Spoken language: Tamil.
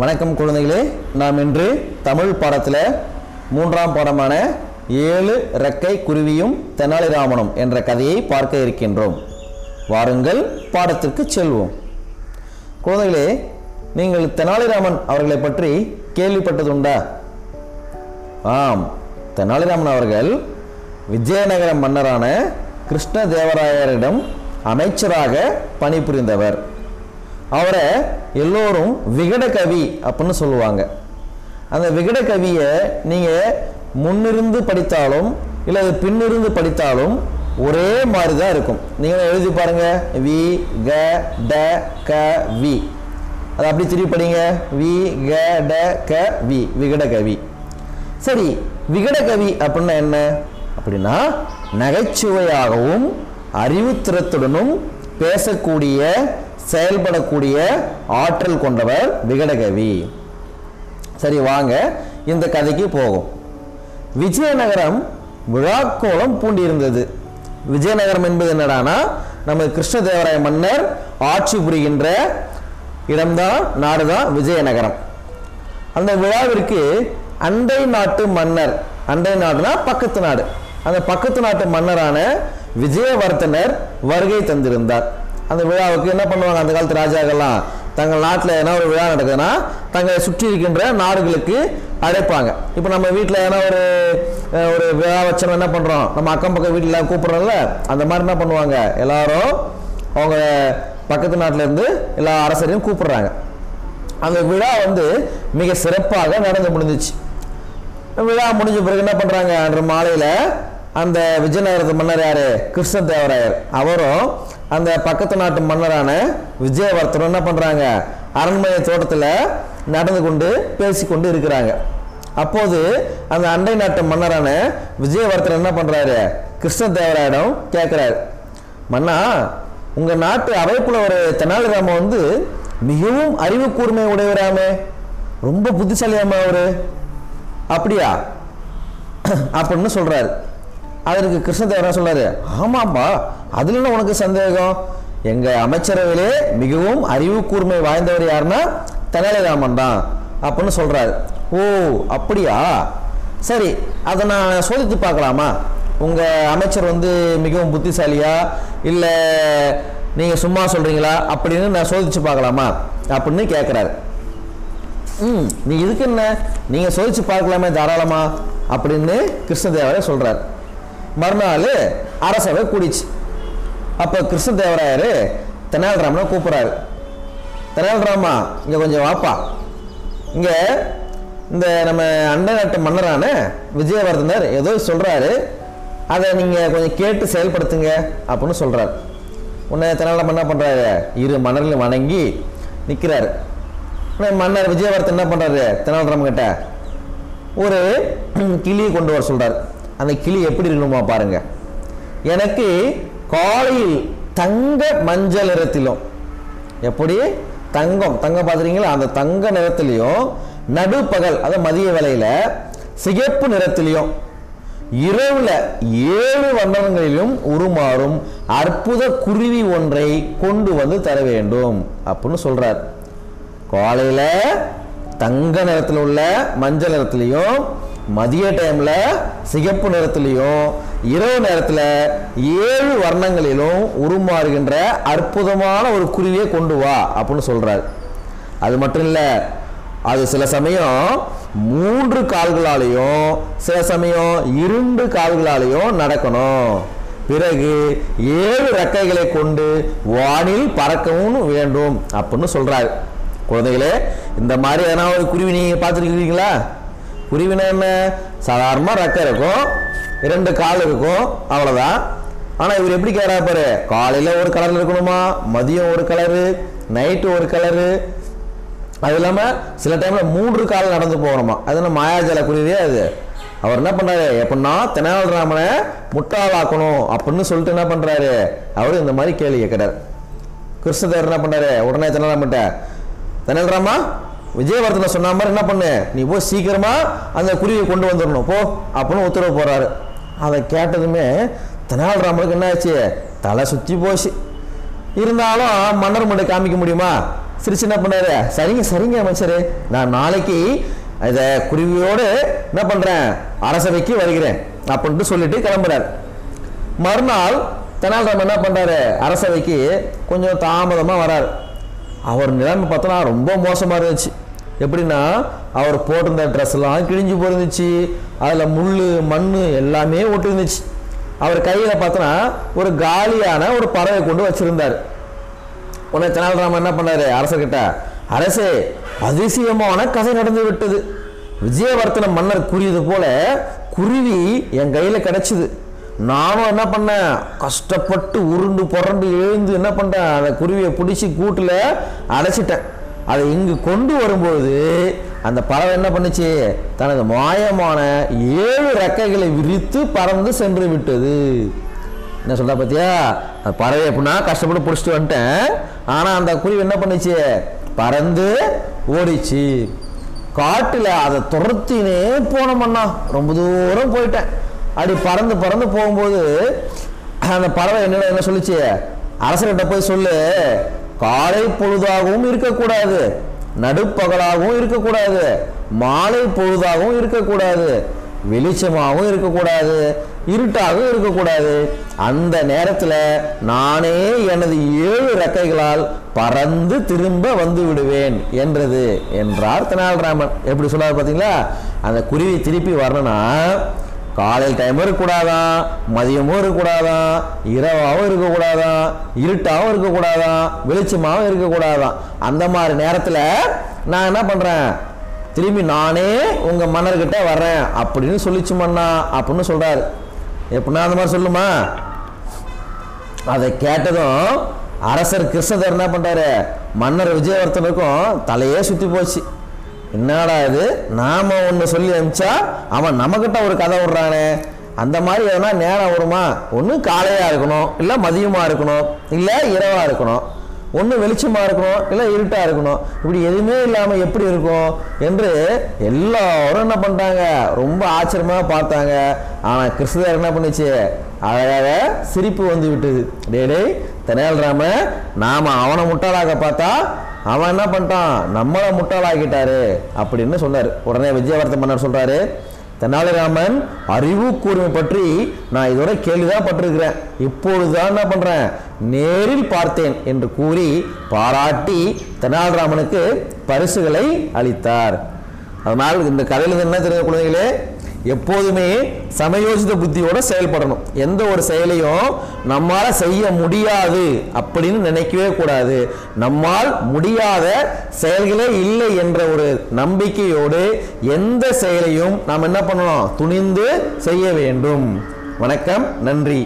வணக்கம் குழந்தைகளே, நாம் இன்று தமிழ் பாடத்தில் மூன்றாம் பாடமான 7 இறக்கை குருவியும் தெனாலிராமனும் என்ற கதையை பார்க்க இருக்கின்றோம். வாருங்கள் பாடத்திற்கு செல்வோம். குழந்தைகளே, நீங்கள் தெனாலிராமன் அவர்களை பற்றி கேள்விப்பட்டதுண்டா? ஆம், தெனாலிராமன் அவர்கள் விஜயநகர மன்னரான கிருஷ்ண தேவராயரிடம் அமைச்சராக பணிபுரிந்தவர். அவரை எல்லோரும் விகடகவி அப்படின்னு சொல்லுவாங்க. அந்த விகடகவியை நீங்கள் முன்னிருந்து படித்தாலும் இல்லை பின்னிருந்து படித்தாலும் ஒரே மாதிரி தான் இருக்கும். நீங்கள் எழுதி பாருங்கள், வி க ட க வி. அதை அப்படி திருப்பி படிங்க, வி க ட க வி, விகடகவி. சரி, விகடகவி அப்படின்னா என்ன? அப்படின்னா நகைச்சுவையாகவும் அறிவுத்திறத்துடனும் பேசக்கூடிய செயல்படக்கூடிய ஆற்றல் கொண்டவர் விகடகவி. சரி, வாங்க இந்த கதைக்கு போகும். விஜயநகரம் விழாக்கோலம் பூண்டியிருந்தது. விஜயநகரம் என்பது என்னடானா, நமது கிருஷ்ணதேவராய மன்னர் ஆட்சி புரிகின்ற இடம்தான், நாடுதான் விஜயநகரம். அந்த விழாவிற்கு அண்டை நாட்டு மன்னர், அண்டை நாடுனா பக்கத்து நாடு, அந்த பக்கத்து நாட்டு மன்னரான விஜயவர்த்தனர் வருகை தந்திருந்தார். அந்த விழாவுக்கு என்ன பண்ணுவாங்க, அந்த காலத்து ராஜாக்கள்லாம் தங்கள் நாட்டில் ஏன்னா ஒரு விழா நடக்குதுன்னா தங்களை சுற்றி இருக்கின்ற நாடுகளுக்கு அழைப்பாங்க. இப்போ நம்ம வீட்டில் ஏன்னா ஒரு ஒரு விழா வச்சோம், என்ன பண்ணுறோம், நம்ம அக்கம் பக்கம் வீட்டில் கூப்பிட்றோம்ல, அந்த மாதிரி என்ன பண்ணுவாங்க, எல்லாரும் அவங்க பக்கத்து நாட்டிலேருந்து எல்லா அரசரையும் கூப்பிட்றாங்க. அந்த விழா வந்து மிக சிறப்பாக நடந்து முடிஞ்சிச்சு. விழா முடிஞ்ச பிறகு என்ன பண்ணுறாங்க, அன்று மாலையில் அந்த விஜயநகரத்து மன்னர் யார், கிருஷ்ணதேவராயர் அவரும் அந்த பக்கத்து நாட்டு மன்னரான விஜயவர்த்தனும் என்ன பண்ணுறாங்க, அரண்மனை தோட்டத்தில் நடந்து கொண்டு பேசி கொண்டு இருக்கிறாங்க. அப்போது அந்த அண்டை நாட்டு மன்னரான விஜயவர்த்தன் என்ன பண்ணுறாரு, கிருஷ்ணதேவராயிடம் கேட்குறாரு, மன்னா, உங்கள் நாட்டு அவைப்புலவர் தெனாலிராமன் வந்து மிகவும் அறிவு கூர்மை உடையவராமே, ரொம்ப புத்திசாலியாம அவர், அப்படியா அப்படின்னு சொல்கிறாரு. அதற்கு கிருஷ்ணதேவராயர் சொல்கிறாரு, ஆமாம்ப்பா, அதில் என்ன உனக்கு சந்தேகம், எங்கள் அமைச்சரவையிலே மிகவும் அறிவு கூர்மை வாய்ந்தவர் யாருன்னா தெனாலிராமன் தான் அப்படின்னு சொல்கிறாரு. ஓ, அப்படியா, சரி, அதை நான் சோதித்து பார்க்கலாமா, உங்கள் அமைச்சர் வந்து மிகவும் புத்திசாலியா இல்லை நீங்கள் சும்மா சொல்கிறீங்களா அப்படின்னு நான் சோதித்து பார்க்கலாமா அப்படின்னு கேட்குறாரு. ம், நீ இதுக்கு என்ன, நீங்கள் சோதித்து பார்க்கலாமே தாராளமா அப்படின்னு கிருஷ்ணதேவராயர் சொல்கிறார். மறுநாள் அரசவை கூடிச்சு. அப்போ கிருஷ்ணதேவராயர் தெனாலிராமனை கூப்பிட்றாரு. தெனாலிராமா, இங்கே கொஞ்சம் வாப்பா, இங்கே இந்த நம்ம அண்டை நாட்டு மன்னரான விஜயவர்தனர் ஏதோ சொல்கிறாரு, அதை நீங்கள் கொஞ்சம் கேட்டு செயல்படுத்துங்க அப்படின்னு சொல்கிறார். உன்னை தெனாலிராமன் என்ன பண்ணுறாரு, இரு மன்னர்களும் வணங்கி நிற்கிறாரு. உடனே மன்னர் விஜயவர்தன் என்ன பண்ணுறாரு, தெனாலிராமன் கிட்ட ஒரு கிளியை கொண்டு வர சொல்கிறார். அந்த கிளி எப்படி இருக்கணுமா பாருங்க, எனக்கு காலையில் தங்க மஞ்சள் நிறத்திலும், எப்படி தங்கம் தங்கம் பார்த்துறீங்களா, அந்த தங்க நிறத்திலையும், நடுப்பகல் அதாவது மதிய வேளையில் சிகப்பு நிறத்திலையும், இரவுல 7 வண்ணங்களிலும் உருமாறும் அற்புத குருவி ஒன்றை கொண்டு வந்து தர வேண்டும் அப்படின்னு சொல்றார். காலையில தங்க நிறத்தில் உள்ள மஞ்சள் நிறத்திலையும், மதிய டைம்ல சிகப்பு நிறத்திலையும், இரவு நேரத்தில் 7 வர்ணங்களிலும் உருமாறுகின்ற அற்புதமான ஒரு குருவியை கொண்டு வா அப்படின்னு சொல்றாரு. அது மட்டும் இல்லை, அது சில சமயம் 3 கால்களாலையும் சில சமயம் 2 கால்களாலையும் நடக்கணும். பிறகு 7 இறக்கைகளை கொண்டு வானில் பறக்கவும் வேண்டும் அப்படின்னு சொல்றாரு. குழந்தைகளே, இந்த மாதிரி எதனா ஒரு குருவி நீங்க பார்த்துருக்கீங்களா? குருவினா என்ன, சாதாரணமாக ரெக்கை இருக்கும், 2 கால் இருக்கும், அவ்வளோதான். ஆனால் இவர் எப்படி கேட்குறாரு, காலையில் ஒரு கலர் இருக்கணுமா, மதியம் ஒரு கலரு, நைட்டு ஒரு கலரு, அது இல்லாமல் சில டைமில் 3 கால் நடந்து போகணுமா, அது என்ன மாயாஜால குருவியே அது. அவர் என்ன பண்ணுறாரு எப்படின்னா, தெனாலிராமனை முட்டாளாக்கணும் அப்படின்னு சொல்லிட்டு என்ன பண்ணுறாரு, அவர் இந்த மாதிரி கேள்வி கேட்குறாரு. கிருஷ்ணதேவர் என்ன பண்ணுறாரு, உடனே தெனாலிராமன்ட்ட, தெனாலிராமா, விஜயவர்தனை சொன்ன மாதிரி என்ன பண்ணு, நீ போய் சீக்கிரமாக அந்த குருவியை கொண்டு வந்துடணும் போ அப்படின்னு உத்தரவு போகிறாரு. அதை கேட்டதுமே தெனாலிராமனுக்கு என்ன ஆச்சு, தலை சுற்றி போச்சு. இருந்தாலும் மன்னர் மட்டும் காமிக்க முடியுமா, சிரிச்சு என்ன பண்ணாரு, சரிங்க சரிங்க அமைச்சரே, நான் நாளைக்கு இதை குருவியோடு என்ன பண்ணுறேன் அரசவைக்கு வருகிறேன் அப்படின்ட்டு சொல்லிட்டு கிளம்புறாரு. மறுநாள் தெனாலிராமன் என்ன பண்ணுறாரு, அரசவைக்கு கொஞ்சம் தாமதமாக வராரு. அவர் நிலைமை பார்த்தோன்னா ரொம்ப மோசமாக இருந்துச்சு. எப்படின்னா அவர் போட்டிருந்த ட்ரெஸ்லாம் கிழிஞ்சு போயிருந்துச்சு, அதில் முள் மண் எல்லாமே ஒட்டிருந்துச்சு. அவர் கையில் பார்த்தோன்னா ஒரு காலியான ஒரு பறவை கொண்டு வச்சுருந்தார். உடனே தெனாலிராமன் என்ன பண்ணாரு, அரசர்கிட்ட, அரசே அதிசயமான கதை நடந்து விட்டது, விஜயவர்த்தன மன்னர் கூறியது போல குருவி என் கையில் கிடச்சிது. நானும் என்ன பண்ணேன், கஷ்டப்பட்டு உருண்டு புரண்டு எழுந்து என்ன பண்ணுறேன், அந்த குருவியை பிடிச்சி கூட்டில் அடைச்சிட்டேன். அதை இங்கு கொண்டு வரும்போது அந்த பறவை என்ன பண்ணுச்சு, தனது மாயமான 7 ரெக்கைகளை விரித்து பறந்து சென்று விட்டது. என்ன சொல்கிறா பார்த்தியா, அந்த பறவை எப்படின்னா கஷ்டப்பட்டு பிடிச்சிட்டு வந்துட்டேன், ஆனால் அந்த குருவி என்ன பண்ணிச்சு, பறந்து ஓடிச்சு. காட்டில் அதை துரத்தினே போனோம்னா ரொம்ப தூரம் போயிட்டேன். அப்படி பறந்து பறந்து போகும்போது அந்த பறவை என்னோட என்ன சொல்லிச்சு, அரசர்கிட்ட போய் சொல்லு, காலை பொழுதாகவும் இருக்கக்கூடாது, நடுப்பகலாகவும் இருக்கக்கூடாது, மாலை பொழுதாகவும் இருக்கக்கூடாது, வெளிச்சமாகவும் இருக்கக்கூடாது, இருட்டாகவும் இருக்கக்கூடாது, அந்த நேரத்தில் நானே எனது 7 ரெக்கைகளால் பறந்து திரும்ப வந்து விடுவேன் என்றது என்றார் தெனாலிராமன். எப்படி சொன்னார் பார்த்தீங்களா, அந்த குருவி திருப்பி வரணும்னா காலையில் டைமும் இருக்கக்கூடாதான், மதியமும் இருக்கக்கூடாதான், இரவாகவும் இருக்கக்கூடாதான், இருட்டாகவும் இருக்கக்கூடாதான், வெளிச்சமாகவும் இருக்கக்கூடாதான். அந்த மாதிரி நேரத்தில் நான் என்ன பண்ணுறேன், திரும்பி நானே உங்கள் மன்னர்கிட்ட வர்றேன் அப்படின்னு சொல்லிச்சு மன்னா அப்படின்னு சொல்கிறாரு. எப்படின்னா அந்த மாதிரி சொல்லுமா. அதை கேட்டதும் அரசர் கிருஷ்ணதேவர் என்ன பண்ணுறாரு, மன்னர் விஜயவர்த்தனருக்கும் தலையே சுற்றி போச்சு. என்னடா இது, நாம் ஒன்று சொல்லி அனுப்பிச்சா அவன் நம்மக்கிட்ட ஒரு கதை விட்றானே, அந்த மாதிரி எதனா நேரம் வருமா, ஒன்று காலையாக இருக்கணும், இல்லை மதியமாக இருக்கணும், இல்லை இரவாக இருக்கணும், ஒன்று வெளிச்சமாக இருக்கணும், இல்லை இருட்டாக இருக்கணும், இப்படி எதுவுமே இல்லாமல் எப்படி இருக்கும் என்று எல்லாரும் என்ன பண்ணுறாங்க, ரொம்ப ஆச்சரியமாக பார்த்தாங்க. ஆனால் கிருஷ்ணதேவர் என்ன பண்ணிச்சு, அழகாக சிரிப்பு வந்து விட்டது. டேடே தெனாலிராமன், நாம் அவனை முட்டாளாக பார்த்தா அவன் என்ன பண்ணிட்டான், நம்மளை முட்டாளாக்கிட்டாரு அப்படின்னு சொன்னார். உடனே விஜயவர்த்தன மன்னர் சொல்கிறாரு, தெனாலிராமன் அறிவு கூர்மை பற்றி நான் இதோட கேள்விதான் பட்டிருக்கிறேன், இப்பொழுதுதான் என்ன பண்ணுறேன் நேரில் பார்த்தேன் என்று கூறி பாராட்டி தெனாலிராமனுக்கு பரிசுகளை அளித்தார். அதனால் இந்த கதையிலிருந்து என்ன தெரிஞ்ச குழந்தைகளே, எப்போதுமே சமயோஜித புத்தியோட செயல்படணும். எந்த ஒரு செயலையும் நம்மால் செய்ய முடியாது அப்படின்னு நினைக்கவே கூடாது. நம்மால் முடியாத செயல்களே இல்லை என்ற ஒரு நம்பிக்கையோடு எந்த செயலையும் நாம் என்ன பண்ணணும், துணிந்து செய்ய வேண்டும். வணக்கம், நன்றி.